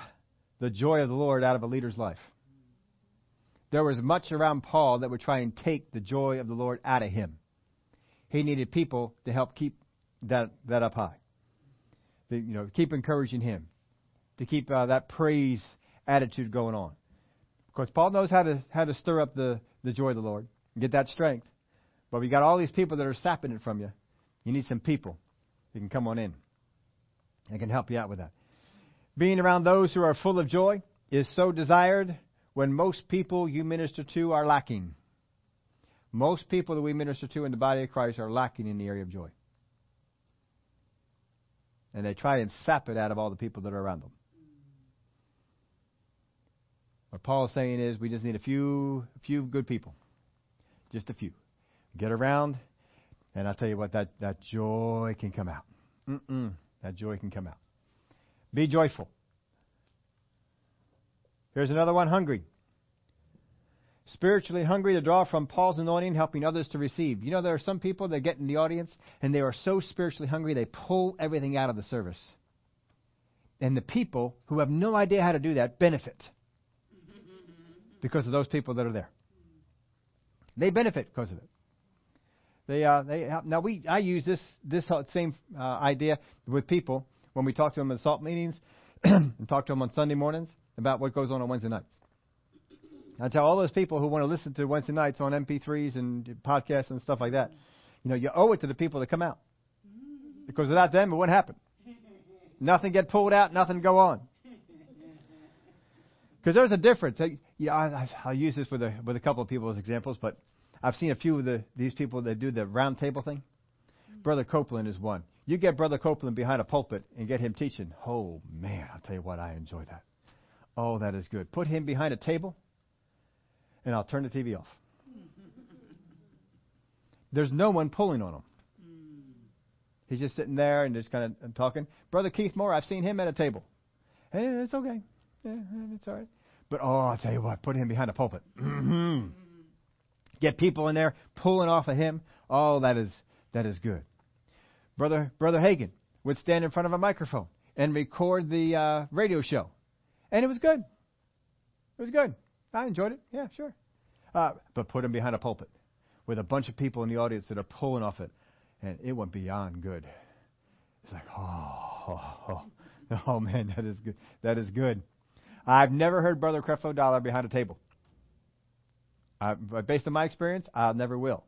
the joy of the Lord out of a leader's life. There was much around Paul that would try and take the joy of the Lord out of him. He needed people to help keep that that up high. To, you know, keep encouraging him, to keep uh, that praise attitude going on. Because Paul knows how to how to stir up the, the joy of the Lord and get that strength. But we got all these people that are sapping it from you. You need some people that can come on in and can help you out with that. Being around those who are full of joy is so desired when most people you minister to are lacking. Most people that we minister to in the body of Christ are lacking in the area of joy. And they try and sap it out of all the people that are around them. What Paul's saying is we just need a few few good people. Just a few. Get around, and I'll tell you what, that, that joy can come out. Mm-mm, that joy can come out. Be joyful. Here's another one, hungry. Spiritually hungry to draw from Paul's anointing, helping others to receive. You know, there are some people that get in the audience, and they are so spiritually hungry, they pull everything out of the service. And the people who have no idea how to do that benefit. Because of those people that are there, they benefit because of it. They, uh, they help. Now we, I use this this same uh, idea with people when we talk to them in SALT meetings and talk to them on Sunday mornings about what goes on on Wednesday nights. I tell all those people who want to listen to Wednesday nights on M P threes and podcasts and stuff like that, you know, you owe it to the people that come out, because without them, it wouldn't happen. Nothing get pulled out, nothing go on. Because there's a difference. I, yeah, I, I'll use this with a, with a couple of people as examples, but I've seen a few of the, these people that do the round table thing. Brother Copeland is one. You get Brother Copeland behind a pulpit and get him teaching. Oh, man, I'll tell you what, I enjoy that. Oh, that is good. Put him behind a table, and I'll turn the T V off. There's no one pulling on him. He's just sitting there and just kind of talking. Brother Keith Moore, I've seen him at a table. Hey, it's okay. Yeah, it's all right. But, oh, I'll tell you what, put him behind a pulpit. Get people in there pulling off of him. Oh, that is that is good. Brother Brother Hagin would stand in front of a microphone and record the uh, radio show. And it was good. It was good. I enjoyed it. Yeah, sure. Uh, but put him behind a pulpit with a bunch of people in the audience that are pulling off it. And it went beyond good. It's like, oh, oh, oh, oh, man, that is good. That is good. I've never heard Brother Creflo Dollar behind a table. I, based on my experience, I never will.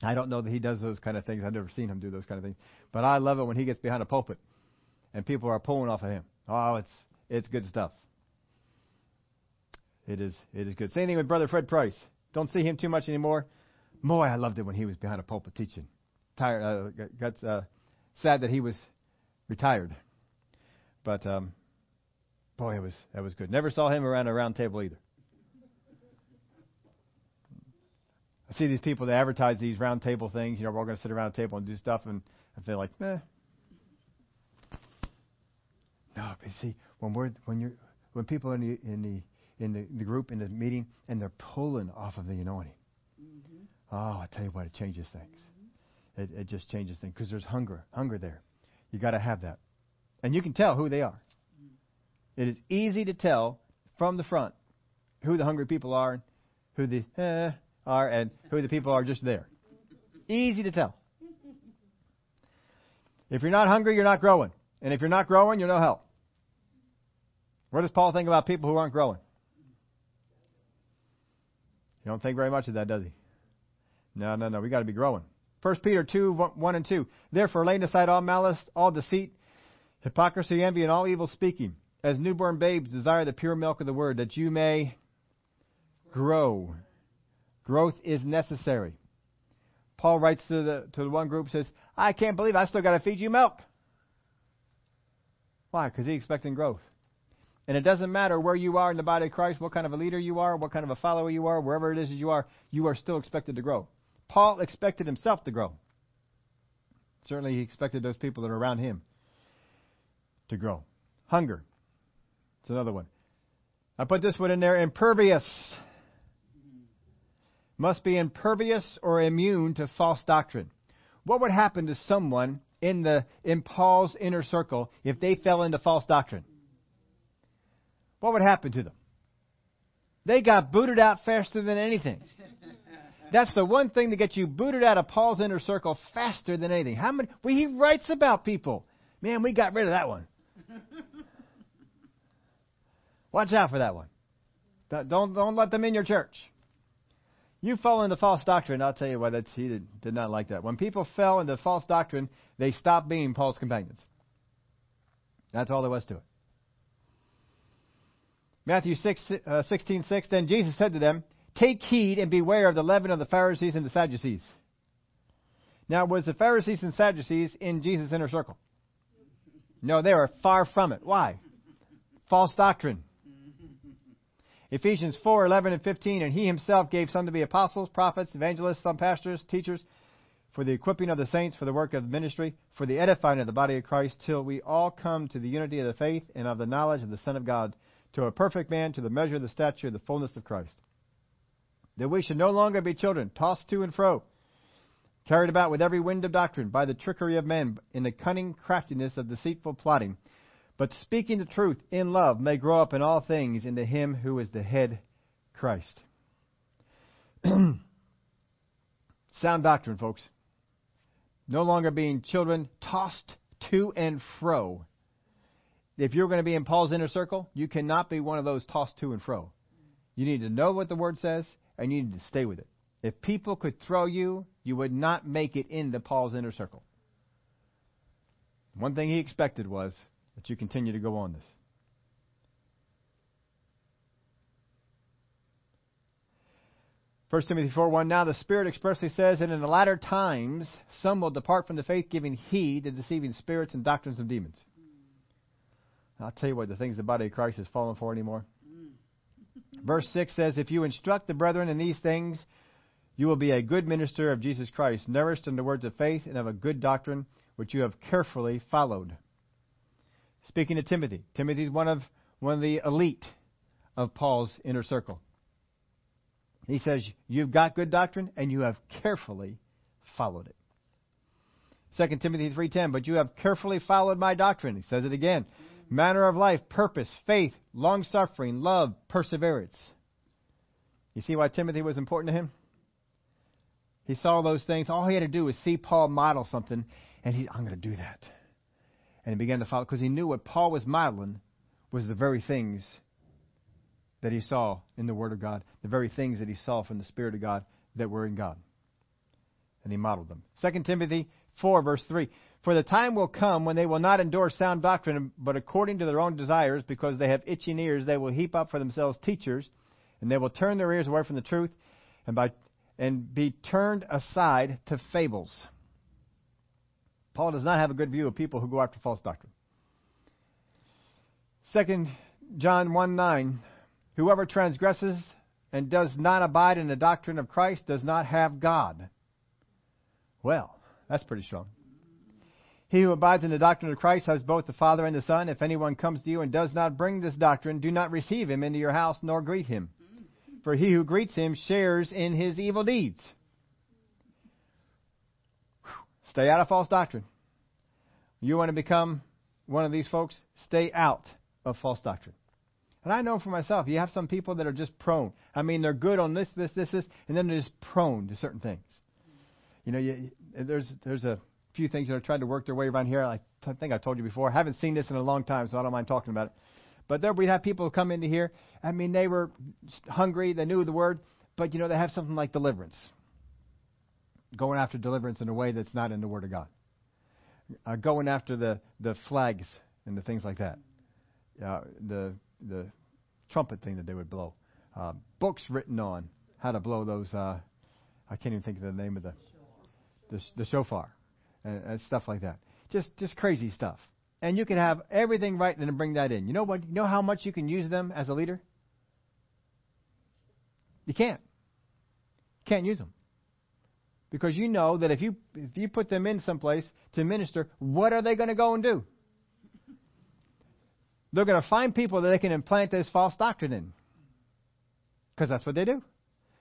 I don't know that he does those kind of things. I've never seen him do those kind of things. But I love it when he gets behind a pulpit and people are pulling off of him. Oh, it's it's good stuff. It is it is good. Same thing with Brother Fred Price. Don't see him too much anymore. Boy, I loved it when he was behind a pulpit teaching. Tired, uh, got uh, sad that he was retired, but um, boy, it was that was good. Never saw him around a round table either. I see these people that advertise these round table things. You know, we're all going to sit around a table and do stuff, and I feel like, eh. No, but see, when we're when you when people are in the in the in the, the group in the meeting and they're pulling off of the anointing. Oh, I tell you what, it changes things. It, it just changes things because there's hunger, hunger there. You got to have that, and you can tell who they are. It is easy to tell from the front who the hungry people are, and who the eh, are, and who the people are just there. Easy to tell. If you're not hungry, you're not growing, and if you're not growing, you're no help. What does Paul think about people who aren't growing? You don't think very much of that, does he? No, no, no. We got to be growing. First Peter two, one and two. Therefore, laying aside all malice, all deceit, hypocrisy, envy, and all evil speaking, as newborn babes desire the pure milk of the word, that you may grow. Growth is necessary. Paul writes to the to the one group, says, "I can't believe I still got to feed you milk." Why? Because he's expecting growth. And it doesn't matter where you are in the body of Christ, what kind of a leader you are, what kind of a follower you are, wherever it is that you are, you are still expected to grow. Paul expected himself to grow. Certainly he expected those people that are around him to grow. Hunger. It's another one. I put this one in there. Impervious. Must be impervious or immune to false doctrine. What would happen to someone in the in Paul's inner circle if they fell into false doctrine? What would happen to them? They got booted out faster than anything. That's the one thing that gets you booted out of Paul's inner circle faster than anything. How many? Well, he writes about people. Man, we got rid of that one. Watch out for that one. Don't don't let them in your church. You fall into false doctrine. I'll tell you why. That's, he did, did not like that. When people fell into false doctrine, they stopped being Paul's companions. That's all there was to it. Matthew six, sixteen six. Then Jesus said to them, "Take heed and beware of the leaven of the Pharisees and the Sadducees." Now, was the Pharisees and Sadducees in Jesus' inner circle? No, they were far from it. Why? False doctrine. Ephesians four, eleven and fifteen, "And he himself gave some to be apostles, prophets, evangelists, some pastors, teachers, for the equipping of the saints, for the work of the ministry, for the edifying of the body of Christ, till we all come to the unity of the faith and of the knowledge of the Son of God, to a perfect man, to the measure of the stature of the fullness of Christ. That we should no longer be children, tossed to and fro, carried about with every wind of doctrine, by the trickery of men, in the cunning craftiness of deceitful plotting, but speaking the truth in love may grow up in all things into him who is the head, Christ." Sound doctrine, folks. No longer being children, tossed to and fro. If you're going to be in Paul's inner circle, you cannot be one of those tossed to and fro. You need to know what the Word says, and you need to stay with it. If people could throw you, you would not make it into Paul's inner circle. One thing he expected was that you continue to go on this. First Timothy four one, now the Spirit expressly says that in the latter times some will depart from the faith, giving heed to deceiving spirits and doctrines of demons. And I'll tell you what, the things the body of Christ is falling for anymore. Verse six says, if you instruct the brethren in these things, you will be a good minister of Jesus Christ, nourished in the words of faith and of a good doctrine, which you have carefully followed. Speaking to Timothy, Timothy is one of, one of the elite of Paul's inner circle. He says, you've got good doctrine, and you have carefully followed it. Second Timothy three ten, but you have carefully followed my doctrine. He says it again. Manner of life, purpose, faith, long-suffering, love, perseverance. You see why Timothy was important to him? He saw those things. All he had to do was see Paul model something, and he, I'm going to do that. And he began to follow, because he knew what Paul was modeling was the very things that he saw in the Word of God, the very things that he saw from the Spirit of God that were in God. And he modeled them. Second Timothy four, verse three. For the time will come when they will not endure sound doctrine, but according to their own desires, because they have itching ears, they will heap up for themselves teachers, and they will turn their ears away from the truth and by and be turned aside to fables. Paul does not have a good view of people who go after false doctrine. Second John one nine, whoever transgresses and does not abide in the doctrine of Christ does not have God. Well, that's pretty strong. He who abides in the doctrine of Christ has both the Father and the Son. If anyone comes to you and does not bring this doctrine, do not receive him into your house nor greet him. For he who greets him shares in his evil deeds. Whew. Stay out of false doctrine. You want to become one of these folks? Stay out of false doctrine. And I know for myself, you have some people that are just prone. I mean, they're good on this, this, this, this, and then they're just prone to certain things. You know, you, there's there's a few things that are trying to work their way around here. I t- think I told you before. I haven't seen this in a long time, so I don't mind talking about it. But there we have people who come into here. I mean, they were hungry. They knew the word. But, you know, they have something like deliverance. Going after deliverance in a way that's not in the Word of God. Uh, going after the, the flags and the things like that. Uh, the... the trumpet thing that they would blow. Uh, books written on how to blow those, uh, I can't even think of the name of the, the, the shofar, and, and stuff like that. Just just crazy stuff. And you can have everything right and then bring that in. You know what? You know how much you can use them as a leader? You can't. You can't use them. Because you know that if you if you put them in someplace to minister, what are they going to go and do? They're going to find people that they can implant this false doctrine in. Because that's what they do.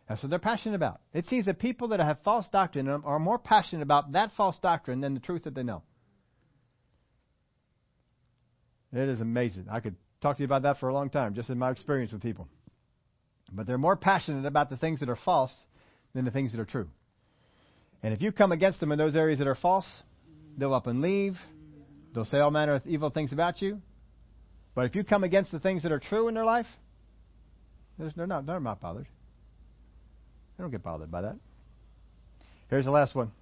That's what they're passionate about. It seems that people that have false doctrine are more passionate about that false doctrine than the truth that they know. It is amazing. I could talk to you about that for a long time, just in my experience with people. But they're more passionate about the things that are false than the things that are true. And if you come against them in those areas that are false, they'll up and leave. They'll say all manner of evil things about you. But if you come against the things that are true in their life, they're not, they're not bothered. They don't get bothered by that. Here's the last one.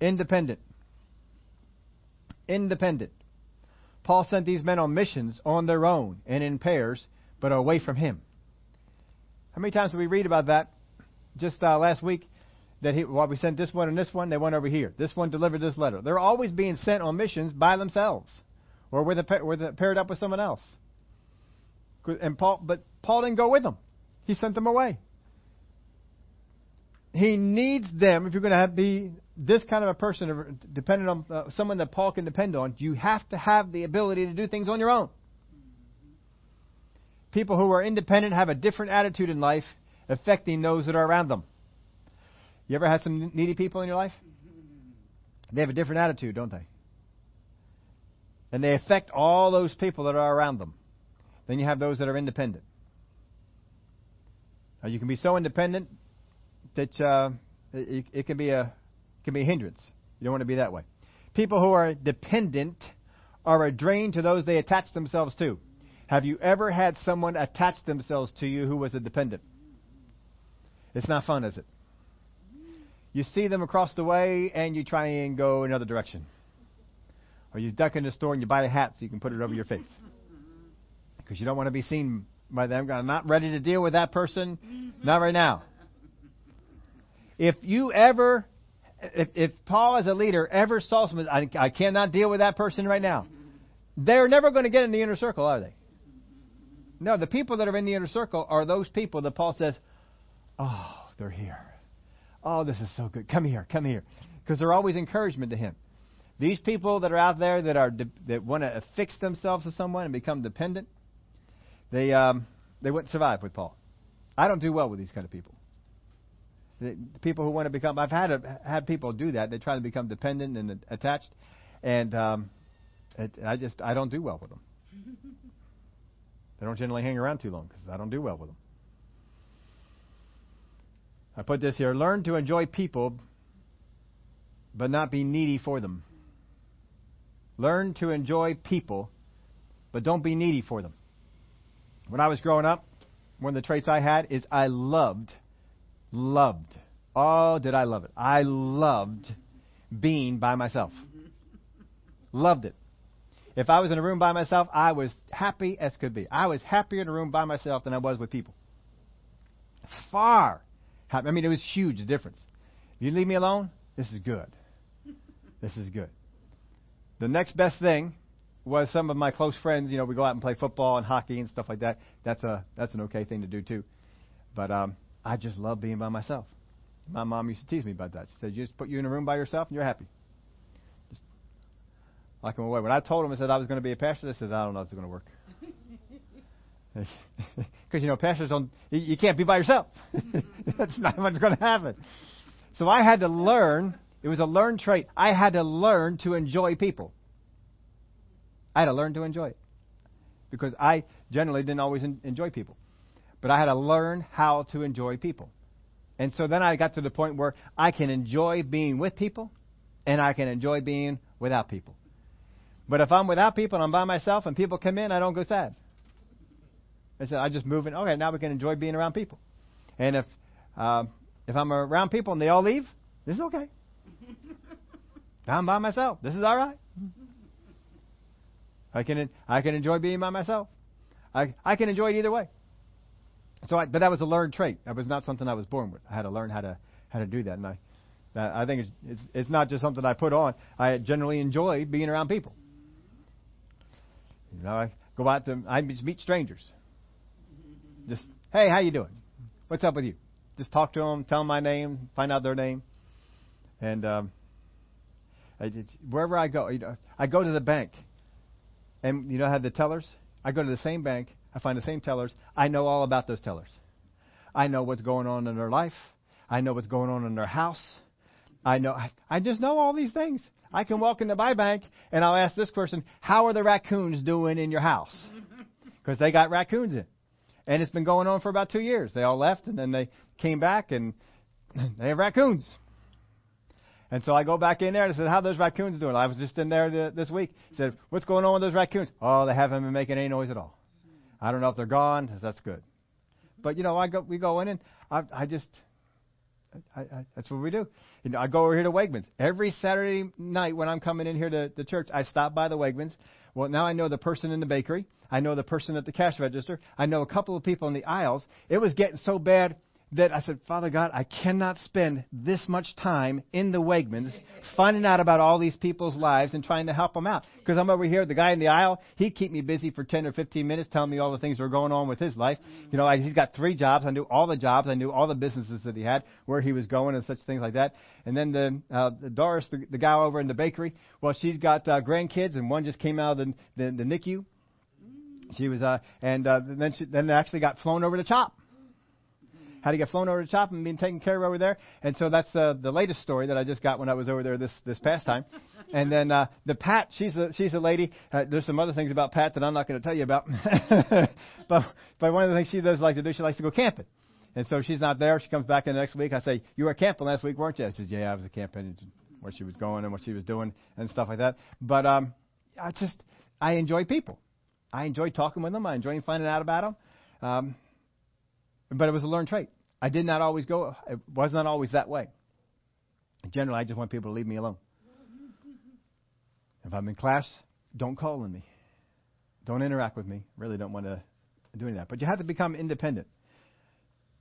Independent. Independent. Paul sent these men on missions on their own and in pairs, but away from him. How many times did we read about that just uh, last week? That he, well, we sent this one and this one, they went over here. This one delivered this letter. They're always being sent on missions by themselves. Or with a, with a, paired up with someone else. And Paul, but Paul didn't go with them. He sent them away. He needs them. If you're going to have, be this kind of a person, dependent on uh, someone that Paul can depend on, you have to have the ability to do things on your own. People who are independent have a different attitude in life, affecting those that are around them. You ever had some needy people in your life? They have a different attitude, don't they? And they affect all those people that are around them. Then you have those that are independent. Now you can be so independent that uh, it, it can be a it can be a hindrance. You don't want to be that way. People who are dependent are a drain to those they attach themselves to. Have you ever had someone attach themselves to you who was a dependent? It's not fun, is it? You see them across the way and you try and go another direction. Or you duck in the store and you buy a hat so you can put it over your face. Because you don't want to be seen by them. I'm not ready to deal with that person. Not right now. if you ever, if, if Paul as a leader ever saw someone, I, I cannot deal with that person right now, they're never going to get in the inner circle, are they? No, the people that are in the inner circle are those people that Paul says, oh, they're here. Oh, this is so good. Come here, come here. Because they're always encouragement to him. These people that are out there that are that want to affix themselves to someone and become dependent, they um, they wouldn't survive with Paul. I don't do well with these kind of people. The people who want to become, I've had a, had people do that. They try to become dependent and attached, and um, it, I just I don't do well with them. They don't generally hang around too long because I don't do well with them. I put this here: learn to enjoy people, but not be needy for them. Learn to enjoy people, but don't be needy for them. When I was growing up, one of the traits I had is I loved, loved. Oh, did I love it. I loved being by myself. Loved it. If I was in a room by myself, I was happy as could be. I was happier in a room by myself than I was with people. Far. I mean, it was huge, the difference. You leave me alone, this is good. This is good. The next best thing was some of my close friends. You know, we go out and play football and hockey and stuff like that. That's a that's an okay thing to do, too. But um, I just love being by myself. My mom used to tease me about that. She said, you just put you in a room by yourself and you're happy. Just lock them away. When I told them I said I was going to be a pastor, they said, I don't know if it's going to work. Because, you know, pastors don't, you can't be by yourself. That's not what's going to happen. So I had to learn, it was a learned trait, I had to learn to enjoy people. I had to learn to enjoy it. Because I generally didn't always enjoy people. But I had to learn how to enjoy people. And so then I got to the point where I can enjoy being with people, and I can enjoy being without people. But if I'm without people and I'm by myself and people come in, I don't go sad. I said, I just move in. Okay, now we can enjoy being around people. And if uh, if I'm around people and they all leave, this is okay. I'm by myself. This is all right. I can I can enjoy being by myself. I I can enjoy it either way. So, I, but that was a learned trait. That was not something I was born with. I had to learn how to how to do that. And I I think it's it's, it's not just something I put on. I generally enjoy being around people. You know, I go out to I meet strangers. Just, hey, how you doing? What's up with you? Just talk to them, tell them my name, find out their name. And um, I just, wherever I go, you know, I go to the bank. And you know how the tellers? I go to the same bank. I find the same tellers. I know all about those tellers. I know what's going on in their life. I know what's going on in their house. I know. I, I just know all these things. I can walk into my bank, and I'll ask this person, how are the raccoons doing in your house? Because they got raccoons in. And it's been going on for about two years. They all left, and then they came back, and they have raccoons. And so I go back in there, and I said, how are those raccoons doing? I was just in there the, this week. I said, what's going on with those raccoons? Oh, they haven't been making any noise at all. I don't know if they're gone. That's good. But, you know, I go, we go in, and I, I just, I, I, that's what we do. You know, I go over here to Wegmans. Every Saturday night when I'm coming in here to the church, I stop by the Wegmans. Well, now I know the person in the bakery. I know the person at the cash register. I know a couple of people in the aisles. It was getting so bad that I said, Father God, I cannot spend this much time in the Wegmans finding out about all these people's lives and trying to help them out. Because I'm over here, the guy in the aisle, he'd keep me busy for ten or fifteen minutes telling me all the things that were going on with his life. You know, I, he's got three jobs. I knew all the jobs. I knew all the businesses that he had, where he was going and such things like that. And then the, uh, the Doris, the, the guy over in the bakery, well, she's got uh, grandkids, and one just came out of the, the, the N I C U. She was, uh, and uh, then she then actually got flown over to CHOP. How to get flown over to CHOP and being taken care of over there. And so that's uh, the latest story that I just got when I was over there this, this past time. And then uh, the Pat, she's a, she's a lady. Uh, there's some other things about Pat that I'm not going to tell you about. but, but one of the things she does like to do, she likes to go camping. And so she's not there. She comes back in the next week. I say, you were camping last week, weren't you? I says, yeah, I was camping, where she was going and what she was doing and stuff like that. But um, I just, I enjoy people. I enjoy talking with them. I enjoy finding out about them. Um, But it was a learned trait. I did not always go. It was not always that way. Generally, I just want people to leave me alone. If I'm in class, don't call on me. Don't interact with me. Really don't want to do any of that. But you have to become independent.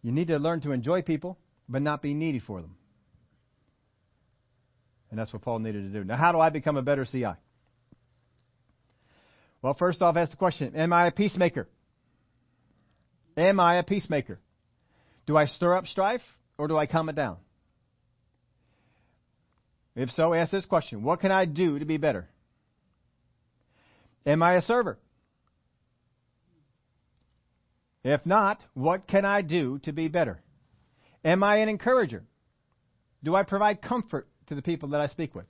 You need to learn to enjoy people, but not be needy for them. And that's what Paul needed to do. Now, how do I become a better C I? Well, first off, ask the question, am I a peacemaker? Am I a peacemaker? Do I stir up strife or do I calm it down? If so, ask this question, what can I do to be better? Am I a server? If not, what can I do to be better? Am I an encourager? Do I provide comfort to the people that I speak with?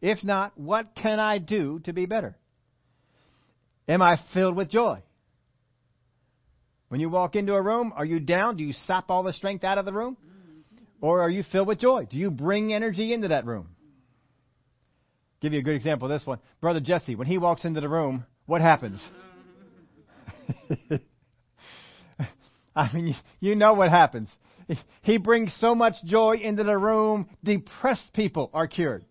If not, what can I do to be better? Am I filled with joy? When you walk into a room, are you down? Do you sap all the strength out of the room? Or are you filled with joy? Do you bring energy into that room? I'll give you a good example of this one. Brother Jesse, when he walks into the room, what happens? I mean, you know what happens. He brings so much joy into the room, depressed people are cured.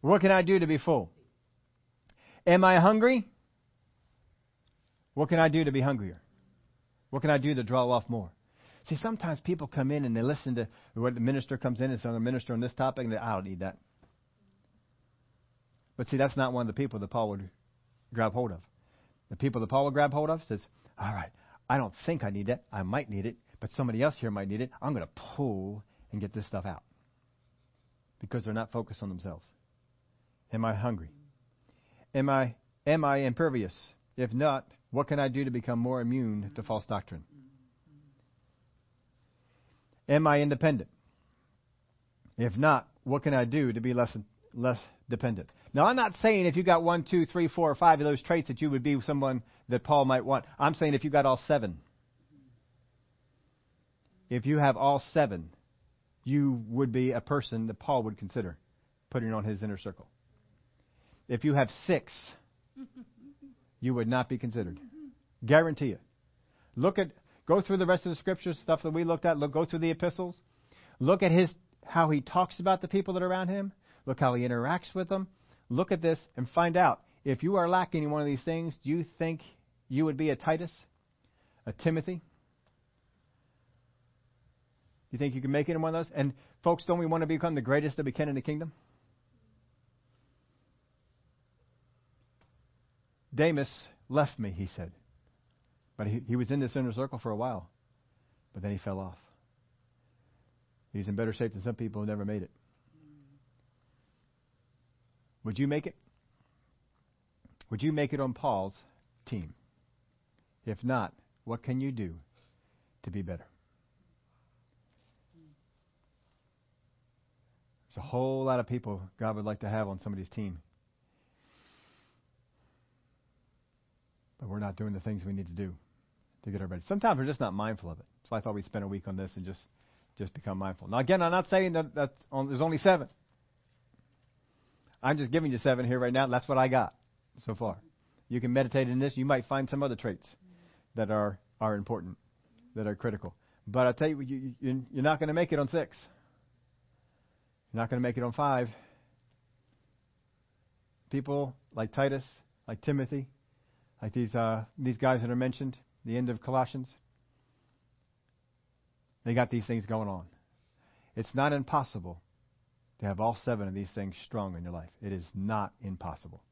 What can I do to be full? Am I hungry? What can I do to be hungrier? What can I do to draw off more? See, sometimes people come in and they listen to what the minister comes in and says, the minister on this topic, and they, I don't need that. But see, that's not one of the people that Paul would grab hold of. The people that Paul would grab hold of says, all right, I don't think I need that. I might need it, but somebody else here might need it. I'm going to pull and get this stuff out because they're not focused on themselves. Am I hungry? Am I am I impervious? If not, what can I do to become more immune to false doctrine? Am I independent? If not, what can I do to be less less dependent? Now, I'm not saying if you got one, two, three, four, or five of those traits that you would be someone that Paul might want. I'm saying if you got all seven. If you have all seven, you would be a person that Paul would consider putting on his inner circle. If you have six, you would not be considered. Guarantee it. Look at, go through the rest of the scriptures, stuff that we looked at. Look, go through the epistles. Look at his how he talks about the people that are around him. Look how he interacts with them. Look at this and find out. If you are lacking in one of these things, do you think you would be a Titus, a Timothy? You think you can make it in one of those? And folks, don't we want to become the greatest that we can in the kingdom? Demas left me, he said. But he, he was in this inner circle for a while. But then he fell off. He's in better shape than some people who never made it. Would you make it? Would you make it on Paul's team? If not, what can you do to be better? There's a whole lot of people God would like to have on somebody's team. But we're not doing the things we need to do to get everybody. Sometimes we're just not mindful of it. That's why I thought we'd spend a week on this and just, just become mindful. Now, again, I'm not saying that that's on, there's only seven. I'm just giving you seven here right now. That's what I got so far. You can meditate in this. You might find some other traits that are, are important, that are critical. But I tell you, you, you you're not going to make it on six. You're not going to make it on five. People like Titus, like Timothy, like these uh, these guys that are mentioned, the end of Colossians. They got these things going on. It's not impossible to have all seven of these things strong in your life. It is not impossible.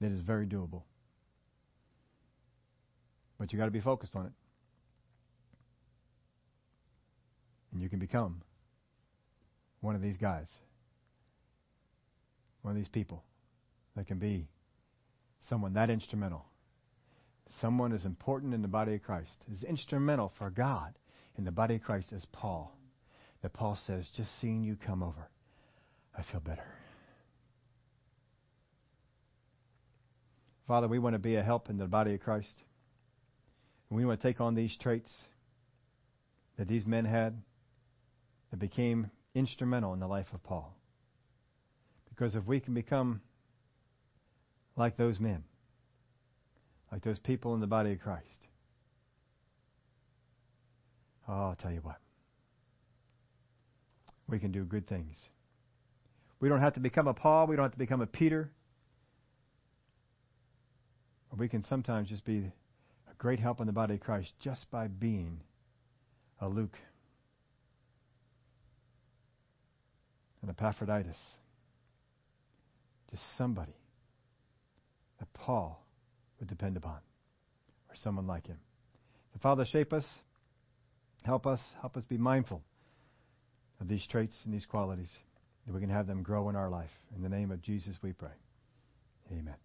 It is very doable. But you got to be focused on it. And you can become one of these guys. One of these people that can be someone that instrumental. Someone as important in the body of Christ, as instrumental for God in the body of Christ as Paul. That Paul says, just seeing you come over, I feel better. Father, we want to be a help in the body of Christ. And we want to take on these traits that these men had that became instrumental in the life of Paul. Because if we can become like those men, like those people in the body of Christ. Oh, I'll tell you what. We can do good things. We don't have to become a Paul. We don't have to become a Peter. But we can sometimes just be a great help in the body of Christ just by being a Luke. and Epaphroditus. Just somebody that Paul would depend upon, or someone like him. So Father, shape us, help us, help us be mindful of these traits and these qualities, that we can have them grow in our life. In the name of Jesus we pray. Amen.